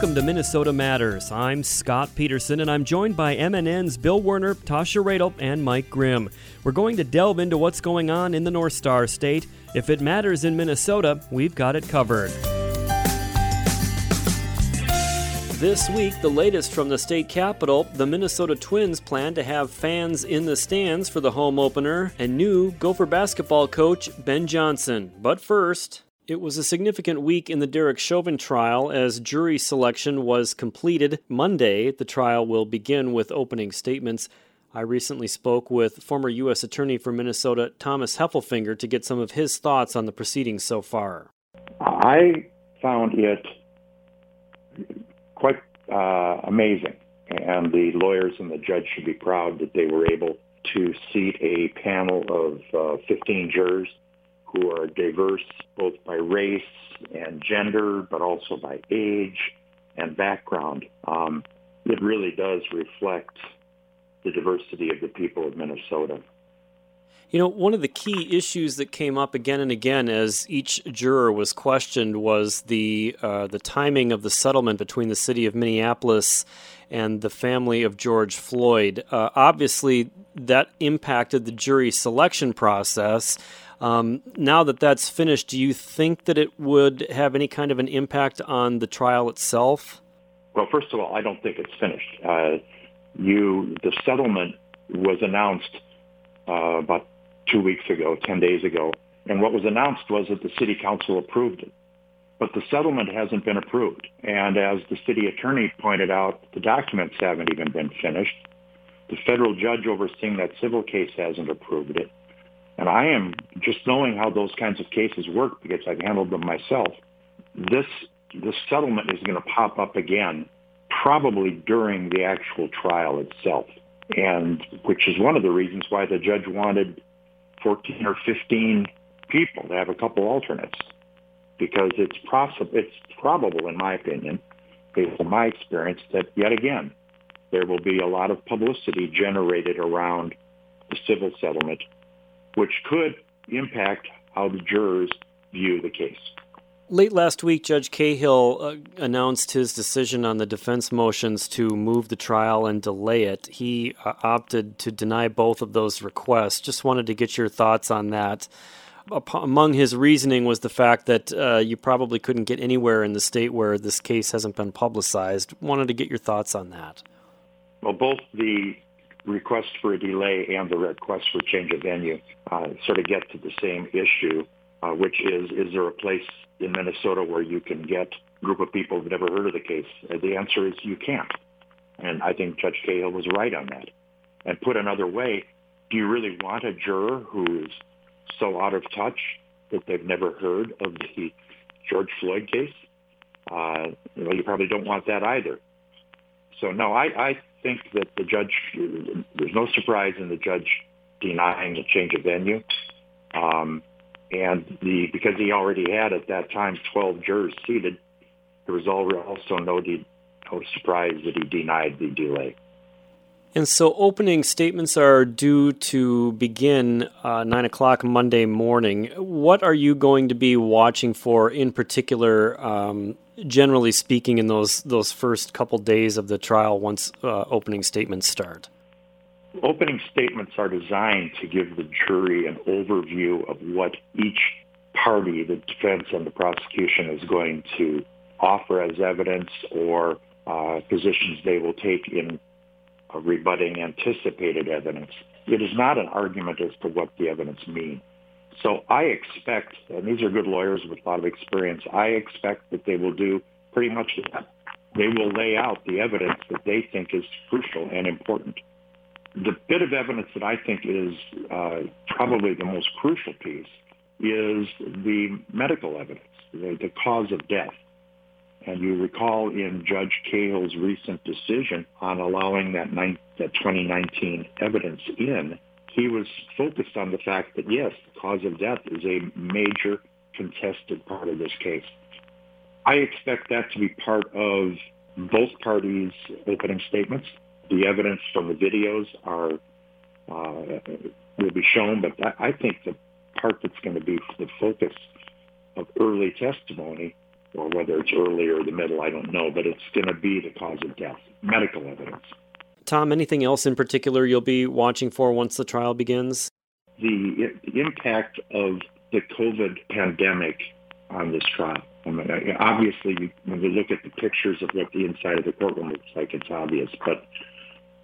Welcome to Minnesota Matters. I'm Scott Peterson, and I'm joined by MNN's Bill Werner, Tasha Radel, and Mike Grimm. We're going to delve into what's going on in the North Star State. If it matters in Minnesota, we've got it covered. This week, the latest from the state capitol, the Minnesota Twins plan to have fans in the stands for the home opener, and new Gopher basketball coach Ben Johnson. But first... it was a significant week in the Derek Chauvin trial as jury selection was completed. Monday, the trial will begin with opening statements. I recently spoke with former U.S. Attorney for Minnesota Thomas Heffelfinger to get some of his thoughts on the proceedings so far. I found it quite amazing, and the lawyers and the judge should be proud that they were able to seat a panel of 15 jurors who are diverse both by race and gender, but also by age and background. It really does reflect the diversity of the people of Minnesota. You know, one of the key issues that came up again and again as each juror was questioned was the timing of the settlement between the city of Minneapolis and the family of George Floyd. Obviously, that impacted the jury selection process. Now that that's finished, do you think that it would have any kind of an impact on the trial itself? Well, first of all, I don't think it's finished. The settlement was announced about 2 weeks ago, 10 days ago, and what was announced was that the city council approved it. But the settlement hasn't been approved, and as the city attorney pointed out, the documents haven't even been finished. The federal judge overseeing that civil case hasn't approved it. And I am just knowing how those kinds of cases work because I've handled them myself. This settlement is going to pop up again probably during the actual trial itself, and which is one of the reasons why the judge wanted 14 or 15 people to have a couple alternates, because it's probable, in my opinion, based on my experience, that yet again there will be a lot of publicity generated around the civil settlement, which could impact how the jurors view the case. Late last week, Judge Cahill announced his decision on the defense motions to move the trial and delay it. He opted to deny both of those requests. Just wanted to get your thoughts on that. Among his reasoning was the fact that you probably couldn't get anywhere in the state where this case hasn't been publicized. Wanted to get your thoughts on that. Well, both the request for a delay and the request for change of venue sort of get to the same issue, which is there a place in Minnesota where you can get a group of people who've never heard of the case? The answer is you can't. And I think Judge Cahill was right on that. And put another way, do you really want a juror who's so out of touch that they've never heard of the George Floyd case? Well, you probably don't want that either. So no, I think that the judge, there's no surprise in the judge denying the change of venue, because he already had at that time 12 jurors seated. There was also no surprise that he denied the delay. And so opening statements are due to begin 9 o'clock Monday morning. What are you going to be watching for in particular, generally speaking, in those first couple days of the trial once opening statements start? Opening statements are designed to give the jury an overview of what each party, the defense and the prosecution, is going to offer as evidence or positions they will take in rebutting anticipated evidence. It is not an argument as to what the evidence means. So I expect, and these are good lawyers with a lot of experience, I expect that they will do pretty much that. They will lay out the evidence that they think is crucial and important. The bit of evidence that I think is probably the most crucial piece is the medical evidence, the cause of death. And you recall in Judge Cahill's recent decision on allowing that 2019 evidence in, he was focused on the fact that, yes, the cause of death is a major contested part of this case. I expect that to be part of both parties' opening statements. The evidence from the videos will be shown, but I think the part that's going to be the focus of early testimony or or whether it's early or the middle, I don't know, but it's going to be the cause of death, medical evidence. Tom, anything else in particular you'll be watching for once the trial begins? The impact of the COVID pandemic on this trial. I mean, obviously, when we look at the pictures of what the inside of the courtroom looks like, it's obvious. But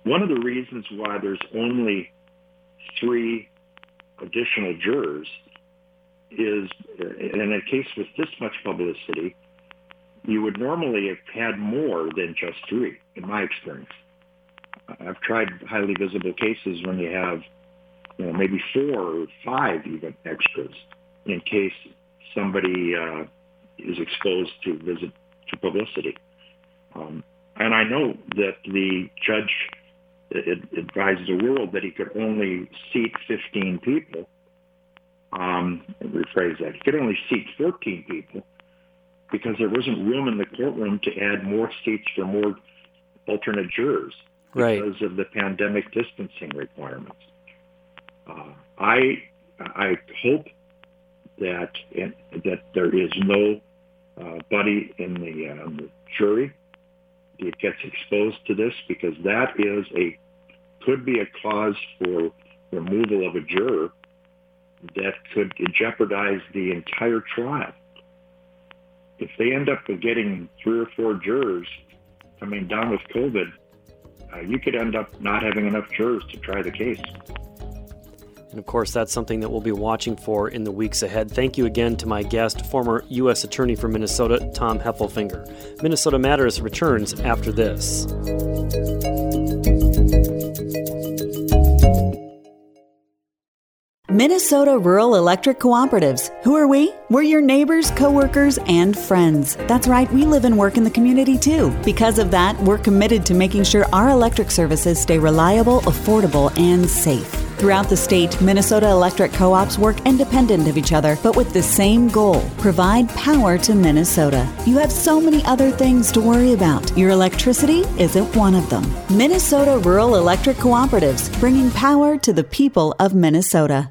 one of the reasons why there's only 3 additional jurors is, in a case with this much publicity, you would normally have had more than just 3, in my experience. I've tried highly visible cases when you have, you know, maybe 4 or 5 even extras in case somebody is exposed to publicity. And I know that the judge advised the world that he could only seat 15 people. Rephrase that. He could only seat 14 people because there wasn't room in the courtroom to add more seats for more alternate jurors because of the pandemic distancing requirements. I hope that there is no buddy in the jury that gets exposed to this, because that is could be a cause for removal of a juror that could jeopardize the entire trial. If they end up with getting 3 or 4 jurors coming down with COVID, you could end up not having enough jurors to try the case. And of course, that's something that we'll be watching for in the weeks ahead. Thank you again to my guest, former U.S. Attorney for Minnesota, Tom Heffelfinger. Minnesota Matters returns after this. Minnesota Rural Electric Cooperatives. Who are we? We're your neighbors, coworkers, and friends. That's right, we live and work in the community too. Because of that, we're committed to making sure our electric services stay reliable, affordable, and safe. Throughout the state, Minnesota electric co-ops work independent of each other, but with the same goal: provide power to Minnesota. You have so many other things to worry about. Your electricity isn't one of them. Minnesota Rural Electric Cooperatives, bringing power to the people of Minnesota.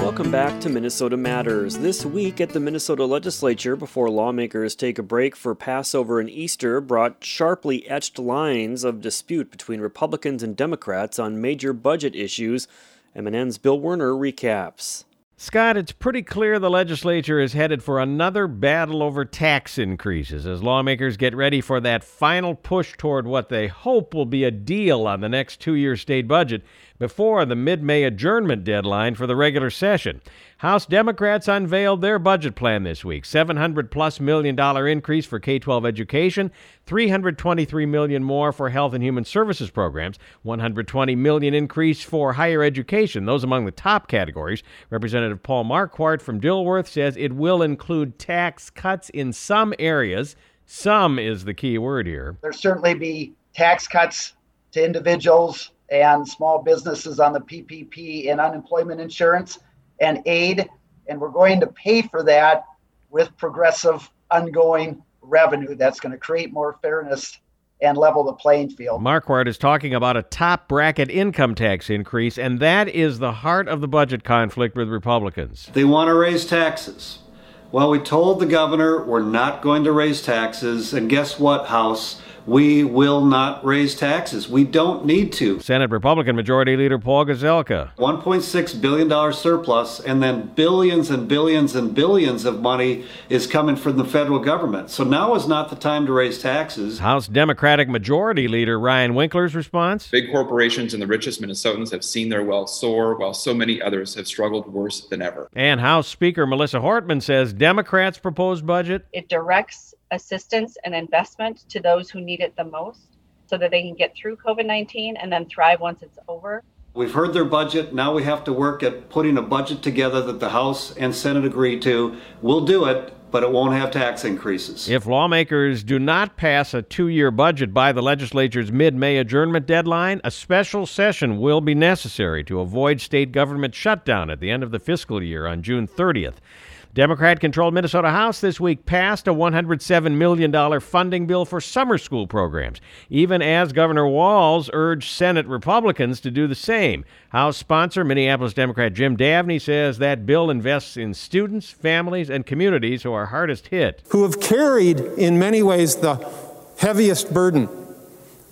Welcome back to Minnesota Matters. This week at the Minnesota Legislature, before lawmakers take a break for Passover and Easter, brought sharply etched lines of dispute between Republicans and Democrats on major budget issues. MNN's Bill Werner recaps. Scott, it's pretty clear the legislature is headed for another battle over tax increases as lawmakers get ready for that final push toward what they hope will be a deal on the next 2-year state budget before the mid-May adjournment deadline for the regular session. House Democrats unveiled their budget plan this week: $700+ million increase for K-12 education, $323 million more for health and human services programs, $120 million increase for higher education, those among the top categories. Representative Paul Marquardt from Dilworth says it will include tax cuts in some areas. Some is the key word here. There'll certainly be tax cuts to individuals and small businesses on the PPP and unemployment insurance and aid, and we're going to pay for that with progressive ongoing revenue that's going to create more fairness and level the playing field. Marquardt is talking about a top bracket income tax increase, and that is the heart of the budget conflict with Republicans. They want to raise taxes. Well, we told the governor we're not going to raise taxes, and guess what, House? We will not raise taxes. We don't need to. Senate Republican Majority Leader Paul Gazelka. $1.6 billion surplus, and then billions and billions and billions of money is coming from the federal government. So now is not the time to raise taxes. House Democratic Majority Leader Ryan Winkler's response. Big corporations and the richest Minnesotans have seen their wealth soar, while so many others have struggled worse than ever. And House Speaker Melissa Hortman says Democrats' proposed budget. It directs assistance and investment to those who need it the most so that they can get through COVID-19 and then thrive once it's over. We've heard their budget. Now we have to work at putting a budget together that the House and Senate agree to. We'll do it, but it won't have tax increases. If lawmakers do not pass a two-year budget by the legislature's mid-May adjournment deadline, a special session will be necessary to avoid state government shutdown at the end of the fiscal year on June 30th. Democrat-controlled Minnesota House this week passed a $107 million funding bill for summer school programs, even as Governor Walz urged Senate Republicans to do the same. House sponsor, Minneapolis Democrat Jim Davney, says that bill invests in students, families, and communities who are hardest hit. Who have carried, in many ways, the heaviest burden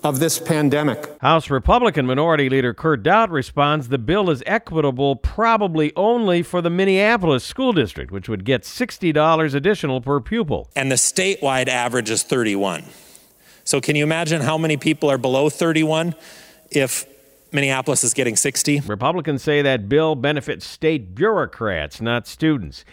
of this pandemic. House Republican Minority Leader Kurt Dowd responds the bill is equitable probably only for the Minneapolis school district, which would get $60 additional per pupil. And the statewide average is 31. So can you imagine how many people are below 31 if Minneapolis is getting 60? Republicans say that bill benefits state bureaucrats, not students.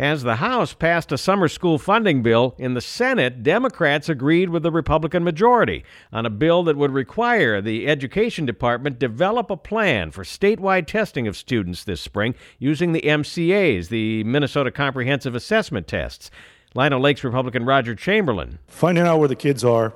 As the House passed a summer school funding bill, in the Senate, Democrats agreed with the Republican majority on a bill that would require the Education Department develop a plan for statewide testing of students this spring using the MCAs, the Minnesota Comprehensive Assessment Tests. Lino Lakes Republican Roger Chamberlain. Finding out where the kids are,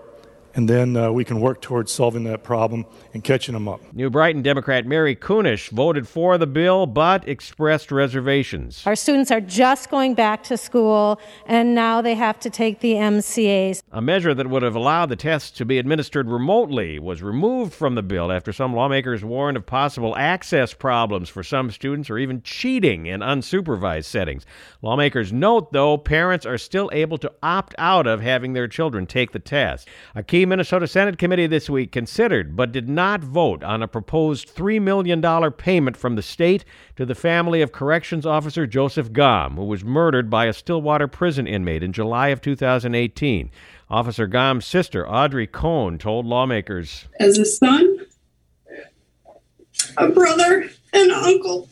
and then we can work towards solving that problem and catching them up. New Brighton Democrat Mary Kunesh voted for the bill but expressed reservations. Our students are just going back to school, and now they have to take the MCAs. A measure that would have allowed the tests to be administered remotely was removed from the bill after some lawmakers warned of possible access problems for some students or even cheating in unsupervised settings. Lawmakers note, though, parents are still able to opt out of having their children take the test. A key Minnesota Senate committee this week considered but did not vote on a proposed $3 million payment from the state to the family of corrections officer Joseph Gomm, who was murdered by a Stillwater prison inmate in July of 2018. Officer Gomm's sister, Audrey Cohn, told lawmakers, "As a son, a brother, and an uncle,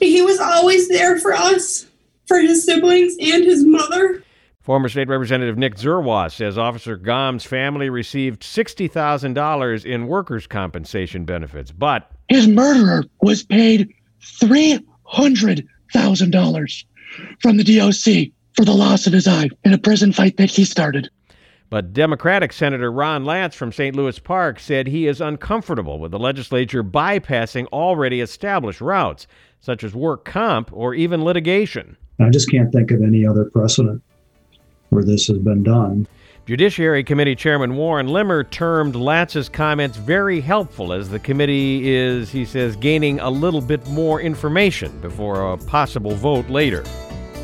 he was always there for us, for his siblings and his mother." Former State Representative Nick Zerwas says Officer Gomm's family received $60,000 in workers' compensation benefits, but his murderer was paid $300,000 from the DOC for the loss of his eye in a prison fight that he started. But Democratic Senator Ron Latz from St. Louis Park said he is uncomfortable with the legislature bypassing already established routes, such as work comp or even litigation. I just can't think of any other precedent where this has been done. Judiciary Committee Chairman Warren Limmer termed Latz's comments very helpful as the committee is, he says, gaining a little bit more information before a possible vote later.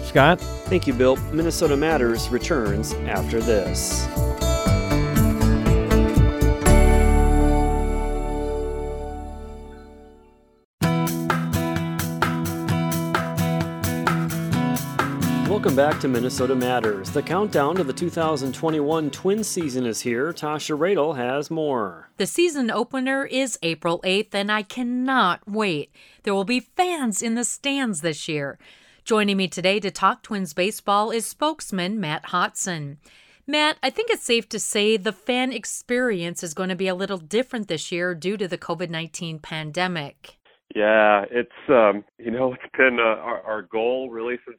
Scott? Thank you, Bill. Minnesota Matters returns after this. Welcome back to Minnesota Matters. The countdown to the 2021 twin season is here. Tasha Radel has more. The season opener is April 8th, and I cannot wait. There will be fans in the stands this year. Joining me today to talk Twins baseball is spokesman Matt Hotson. Matt, I think it's safe to say the fan experience is going to be a little different this year due to the COVID-19 pandemic. Yeah, it's been our goal really since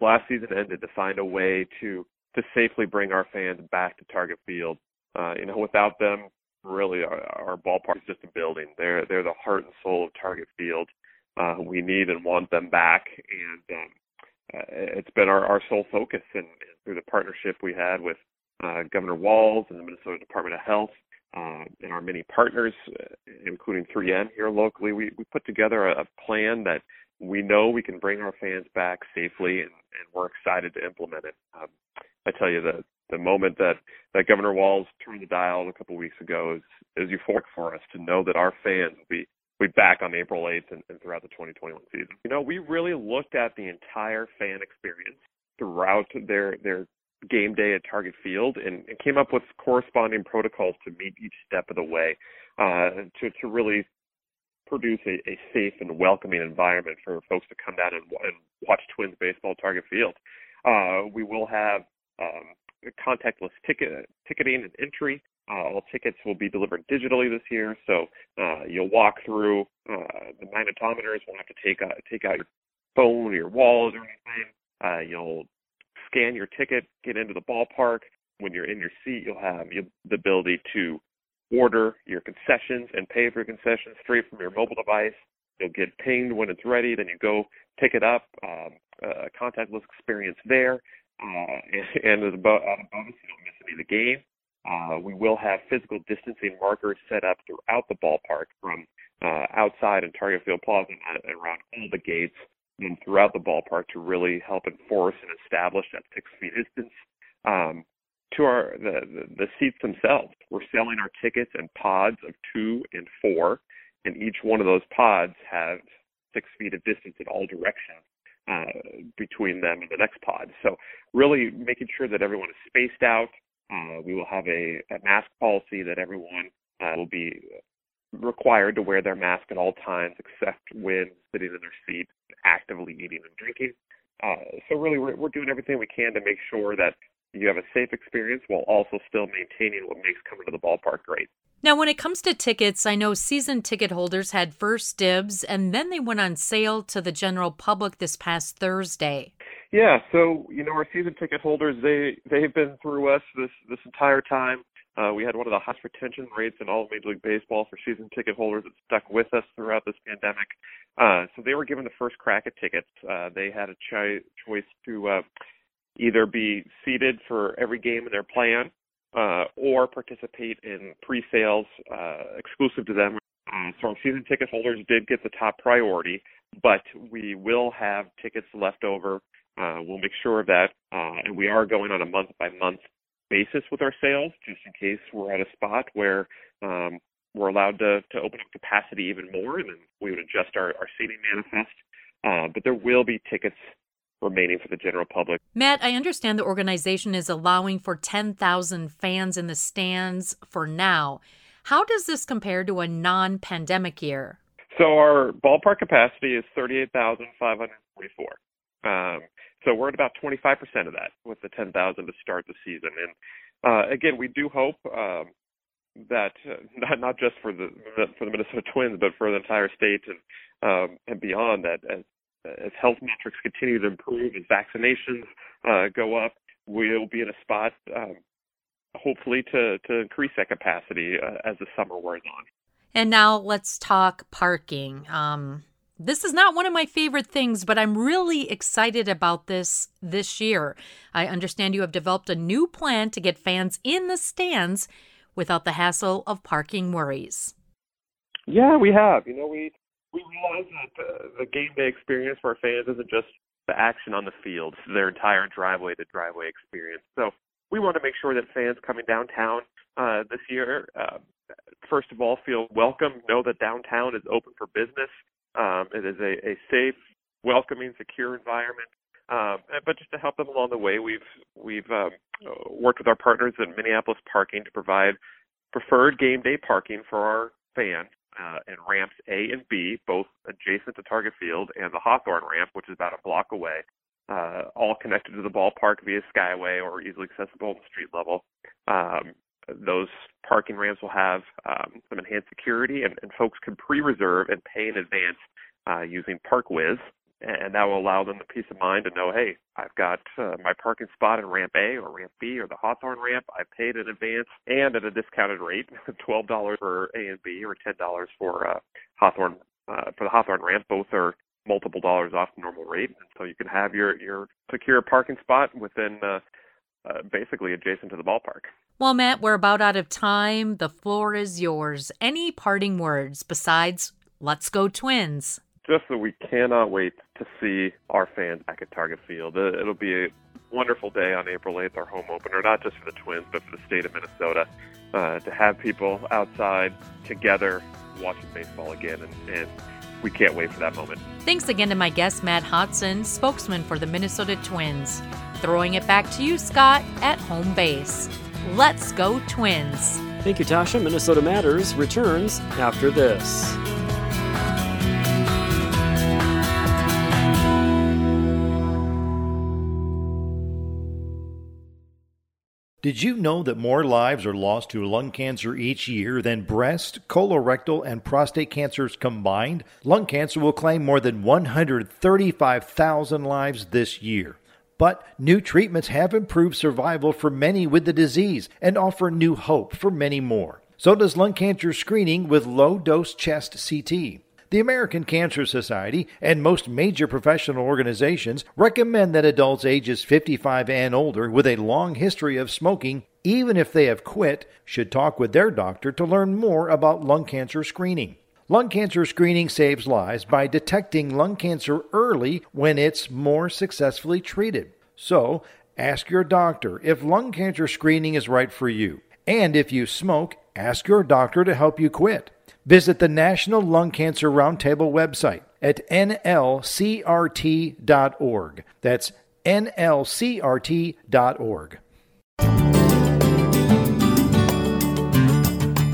last season ended to find a way to safely bring our fans back to Target Field. Without them, really, our ballpark is just a building. They're the heart and soul of Target Field. We need and want them back, and it's been our sole focus. And through the partnership we had with Governor Walz and the Minnesota Department of Health and our many partners, including 3M here locally, we put together a plan that we know we can bring our fans back safely, and we're excited to implement it. I tell you, the moment that Governor Walz turned the dial a couple of weeks ago is euphoric for us to know that our fans will be back on April 8th and throughout the 2021 season. We really looked at the entire fan experience throughout their game day at Target Field and came up with corresponding protocols to meet each step of the way to really produce a safe and welcoming environment for folks to come down and watch Twins baseball at Target Field. We will have contactless ticketing and entry. All tickets will be delivered digitally this year, so you'll walk through the magnetometers. Won't have to take out your phone or your wallet or anything. You'll scan your ticket, get into the ballpark. When you're in your seat, you'll have the ability to order your concessions and pay for your concessions straight from your mobile device. You'll get pinged when it's ready. Then you go pick it up. Contactless experience there, and as a bonus, you don't miss any of the game. We will have physical distancing markers set up throughout the ballpark from outside in Target Field Plaza and around all the gates and throughout the ballpark to really help enforce and establish that 6 feet distance. The seats themselves, we're selling our tickets in pods of 2 and 4, and each one of those pods has 6 feet of distance in all directions between them and the next pod. So really making sure that everyone is spaced out. We will have a mask policy that everyone will be required to wear their mask at all times, except when sitting in their seat, actively eating and drinking. So really, we're doing everything we can to make sure that you have a safe experience while also still maintaining what makes coming to the ballpark great. Now, when it comes to tickets, I know season ticket holders had first dibs, and then they went on sale to the general public this past Thursday. Yeah, so, our season ticket holders, they've been through us this entire time. We had one of the highest retention rates in all of Major League Baseball for season ticket holders that stuck with us throughout this pandemic. So they were given the first crack at tickets. They had a choice to either be seated for every game in their plan, or participate in pre-sales exclusive to them. So our season ticket holders did get the top priority, but we will have tickets left over. We'll make sure of that, and we are going on a month-by-month basis with our sales, just in case we're at a spot where we're allowed to open up capacity even more, and then we would adjust our seating manifest. But there will be tickets remaining for the general public. Matt, I understand the organization is allowing for 10,000 fans in the stands for now. How does this compare to a non-pandemic year? So our ballpark capacity is 38,544. So we're at about 25% of that with the 10,000 to start the season. And again, we do hope that not just for the Minnesota Twins, but for the entire state and beyond, that as health metrics continue to improve, as vaccinations go up, we'll be in a spot, hopefully, to increase that capacity as the summer wears on. And now let's talk parking. This is not one of my favorite things, but I'm really excited about this year. I understand you have developed a new plan to get fans in the stands without the hassle of parking worries. Yeah, we have. We realize that the game day experience for our fans isn't just the action on the field, it's their entire driveway-to-driveway experience. So we want to make sure that fans coming downtown this year, first of all, feel welcome, know that downtown is open for business. It is a safe, welcoming, secure environment. But just to help them along the way, we've worked with our partners in Minneapolis Parking to provide preferred game day parking for our fans. And ramps A and B, both adjacent to Target Field, and the Hawthorne ramp, which is about a block away, all connected to the ballpark via Skyway or easily accessible at the street level. Those parking ramps will have some enhanced security, and folks can pre-reserve and pay in advance using ParkWiz, and that will allow them the peace of mind to know, hey, I've got my parking spot in ramp A or ramp B or the Hawthorne ramp. I paid in advance and at a discounted rate, $12 for A and B or $10 for the Hawthorne ramp. Both are multiple dollars off the normal rate. And so you can have your secure parking spot within basically adjacent to the ballpark. Well, Matt, we're about out of time. The floor is yours. Any parting words besides let's go Twins? Just that we cannot wait to see our fans back at Target Field. It'll be a wonderful day on April 8th, our home opener, not just for the Twins, but for the state of Minnesota, to have people outside together watching baseball again, and we can't wait for that moment. Thanks again to my guest, Matt Hotson, spokesman for the Minnesota Twins. Throwing it back to you, Scott, at home base. Let's go, Twins. Thank you, Tasha. Minnesota Matters returns after this. Did you know that more lives are lost to lung cancer each year than breast, colorectal, and prostate cancers combined? Lung cancer will claim more than 135,000 lives this year. But new treatments have improved survival for many with the disease and offer new hope for many more. So does lung cancer screening with low-dose chest CT. The American Cancer Society and most major professional organizations recommend that adults ages 55 and older with a long history of smoking, even if they have quit, should talk with their doctor to learn more about lung cancer screening. Lung cancer screening saves lives by detecting lung cancer early when it's more successfully treated. So, ask your doctor if lung cancer screening is right for you. And if you smoke, ask your doctor to help you quit. Visit the National Lung Cancer Roundtable website at nlcrt.org. That's nlcrt.org.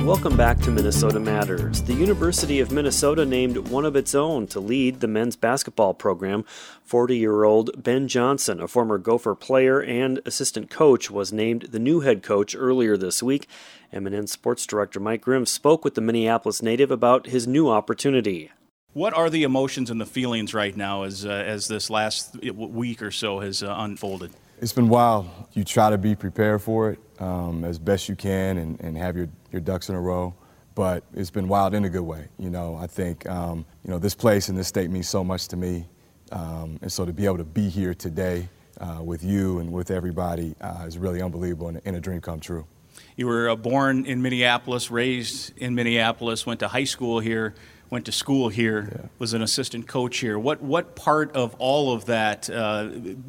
Welcome back to Minnesota Matters. The University of Minnesota named one of its own to lead the men's basketball program. 40-year-old Ben Johnson, a former Gopher player and assistant coach, was named the new head coach earlier this week. M&N sports director Mike Grimm spoke with the Minneapolis native about his new opportunity. What are the emotions and the feelings right now as this last week or so has unfolded? It's been wild. You try to be prepared for it as best you can and have your ducks in a row, but it's been wild in a good way. You know, I think, this place and this state means so much to me, and so to be able to be here today with you and with everybody is really unbelievable and a dream come true. You were born in Minneapolis, raised in Minneapolis, went to high school here, went to school here, was an assistant coach here. What part of all of that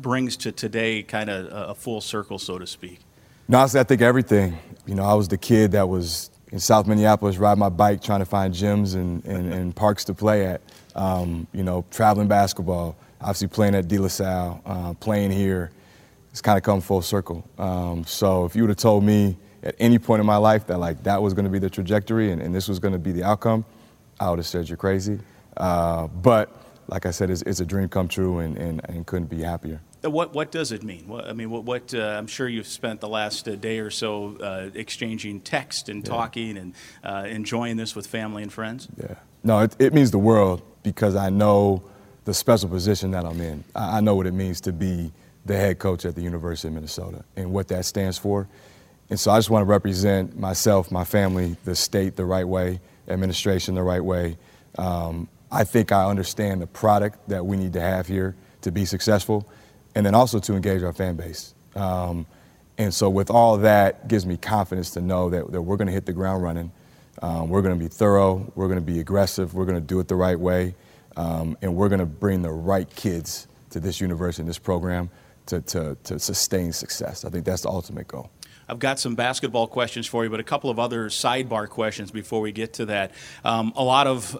brings to today kind of a full circle, so to speak? No, honestly, I think everything. You know, I was the kid that was in South Minneapolis riding my bike trying to find gyms and parks to play at, traveling basketball, obviously playing at De La Salle, playing here. It's kind of come full circle. So if you would have told me at any point in my life that that was going to be the trajectory and this was going to be the outcome, I would have said you're crazy. But like I said, it's a dream come true and couldn't be happier. What does it mean? I'm sure you've spent the last day or so exchanging text and talking and enjoying this with family and friends. Yeah. No, it means the world because I know the special position that I'm in. I know what it means to be the head coach at the University of Minnesota and what that stands for. And so I just want to represent myself, my family, the state the right way, administration the right way. I think I understand the product that we need to have here to be successful and then also to engage our fan base. And so with all that gives me confidence to know that we're going to hit the ground running. We're going to be thorough. We're going to be aggressive. We're going to do it the right way. And we're going to bring the right kids to this university and this program to sustain success. I think that's the ultimate goal. I've got some basketball questions for you, but a couple of other sidebar questions before we get to that. A lot of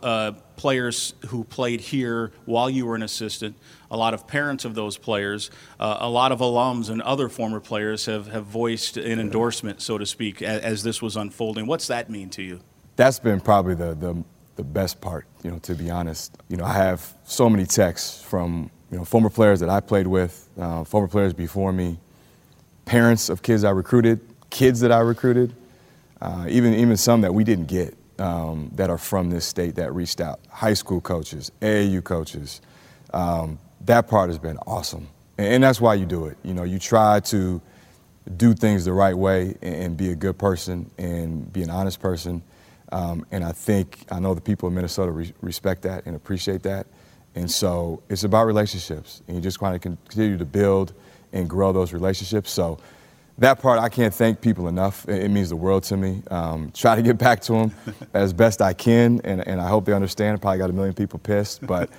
players who played here while you were an assistant, a lot of parents of those players, a lot of alums and other former players have voiced an endorsement, so to speak, as this was unfolding. What's that mean to you? That's been probably the best part, to be honest. I have so many texts from, former players that I played with, former players before me, parents of kids I recruited, kids that I recruited, even some that we didn't get that are from this state that reached out, high school coaches, AAU coaches. That part has been awesome. And that's why you do it. You try to do things the right way and be a good person and be an honest person. And I know the people in Minnesota respect that and appreciate that. And so it's about relationships. And you just want to continue to build and grow those relationships. So that part, I can't thank people enough. It means the world to me. Try to get back to them as best I can, and I hope they understand. Probably got a million people pissed, but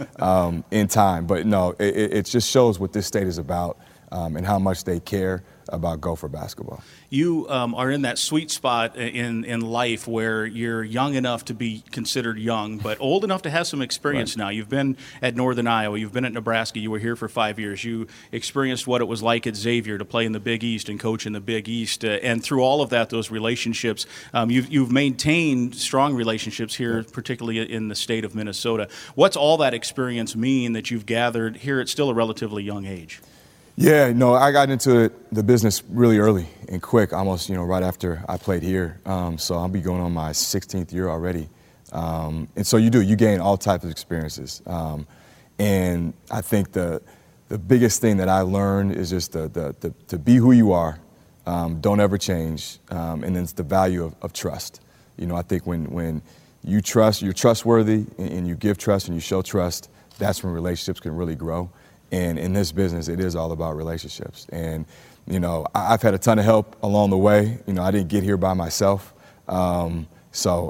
in time. But no, it just shows what this state is about and how much they care about Gopher basketball. You are in that sweet spot in life where you're young enough to be considered young, but old enough to have some experience right now. You've been at Northern Iowa. You've been at Nebraska. You were here for 5 years. You experienced what it was like at Xavier to play in the Big East and coach in the Big East. And through all of that, those relationships, you've maintained strong relationships here, particularly in the state of Minnesota. What's all that experience mean that you've gathered here at still a relatively young age? Yeah, no, I got into the business really early and quick, almost, right after I played here. So I'll be going on my 16th year already. And so you gain all types of experiences. And I think the biggest thing that I learned is just to be who you are, don't ever change, and then it's the value of trust. I think when you trust, you're trustworthy, and you give trust and you show trust, that's when relationships can really grow. And in this business, it is all about relationships. And, I've had a ton of help along the way. I didn't get here by myself. So,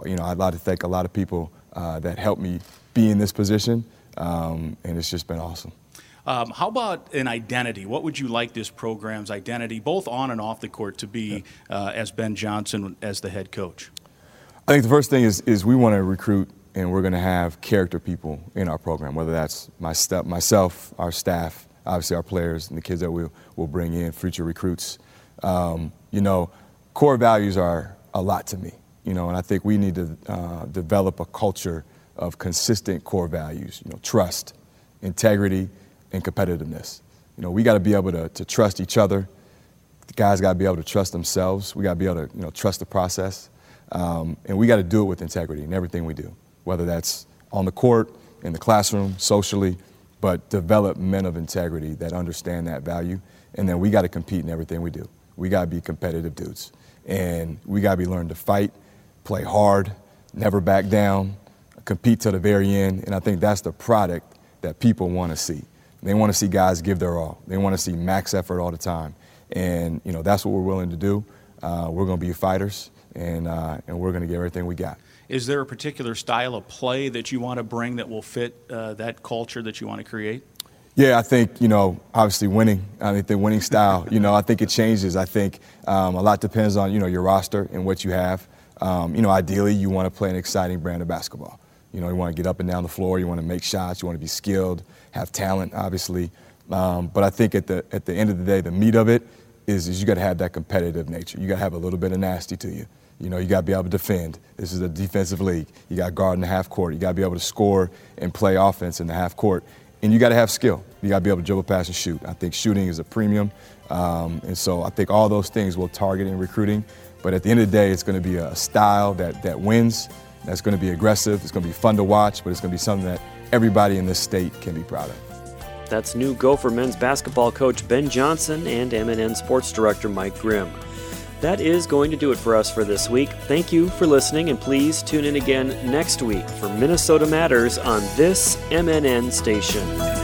I'd like to thank a lot of people that helped me be in this position. And it's just been awesome. How about an identity? What would you like this program's identity, both on and off the court, to be as Ben Johnson as the head coach? I think the first thing is we want to recruit, and we're going to have character people in our program, whether that's myself, our staff, obviously our players, and the kids that we'll bring in, future recruits. Core values are a lot to me, and I think we need to develop a culture of consistent core values, trust, integrity, and competitiveness. We got to be able to trust each other. The guys got to be able to trust themselves. We got to be able to, trust the process. And we got to do it with integrity in everything we do, whether that's on the court, in the classroom, socially, but develop men of integrity that understand that value. And then we got to compete in everything we do. We got to be competitive dudes. And we got to be learning to fight, play hard, never back down, compete to the very end. And I think that's the product that people want to see. They want to see guys give their all. They want to see max effort all the time. And, that's what we're willing to do. We're going to be fighters, and we're going to get everything we got. Is there a particular style of play that you want to bring that will fit that culture that you want to create? Yeah, I think, obviously winning. I think the winning style, I think it changes. I think a lot depends on, your roster and what you have. Ideally, you want to play an exciting brand of basketball. You want to get up and down the floor. You want to make shots. You want to be skilled, have talent, obviously. But I think at the end of the day, the meat of it is you got to have that competitive nature. You got to have a little bit of nasty to you. You got to be able to defend. This is a defensive league. You got to guard in the half court. You got to be able to score and play offense in the half court. And you got to have skill. You got to be able to dribble, pass, and shoot. I think shooting is a premium. And so I think all those things will target in recruiting. But at the end of the day, it's going to be a style that wins, that's going to be aggressive. It's going to be fun to watch, but it's going to be something that everybody in this state can be proud of. That's new Gopher men's basketball coach Ben Johnson and MNN sports director Mike Grimm. That is going to do it for us for this week. Thank you for listening, and please tune in again next week for Minnesota Matters on this MNN station.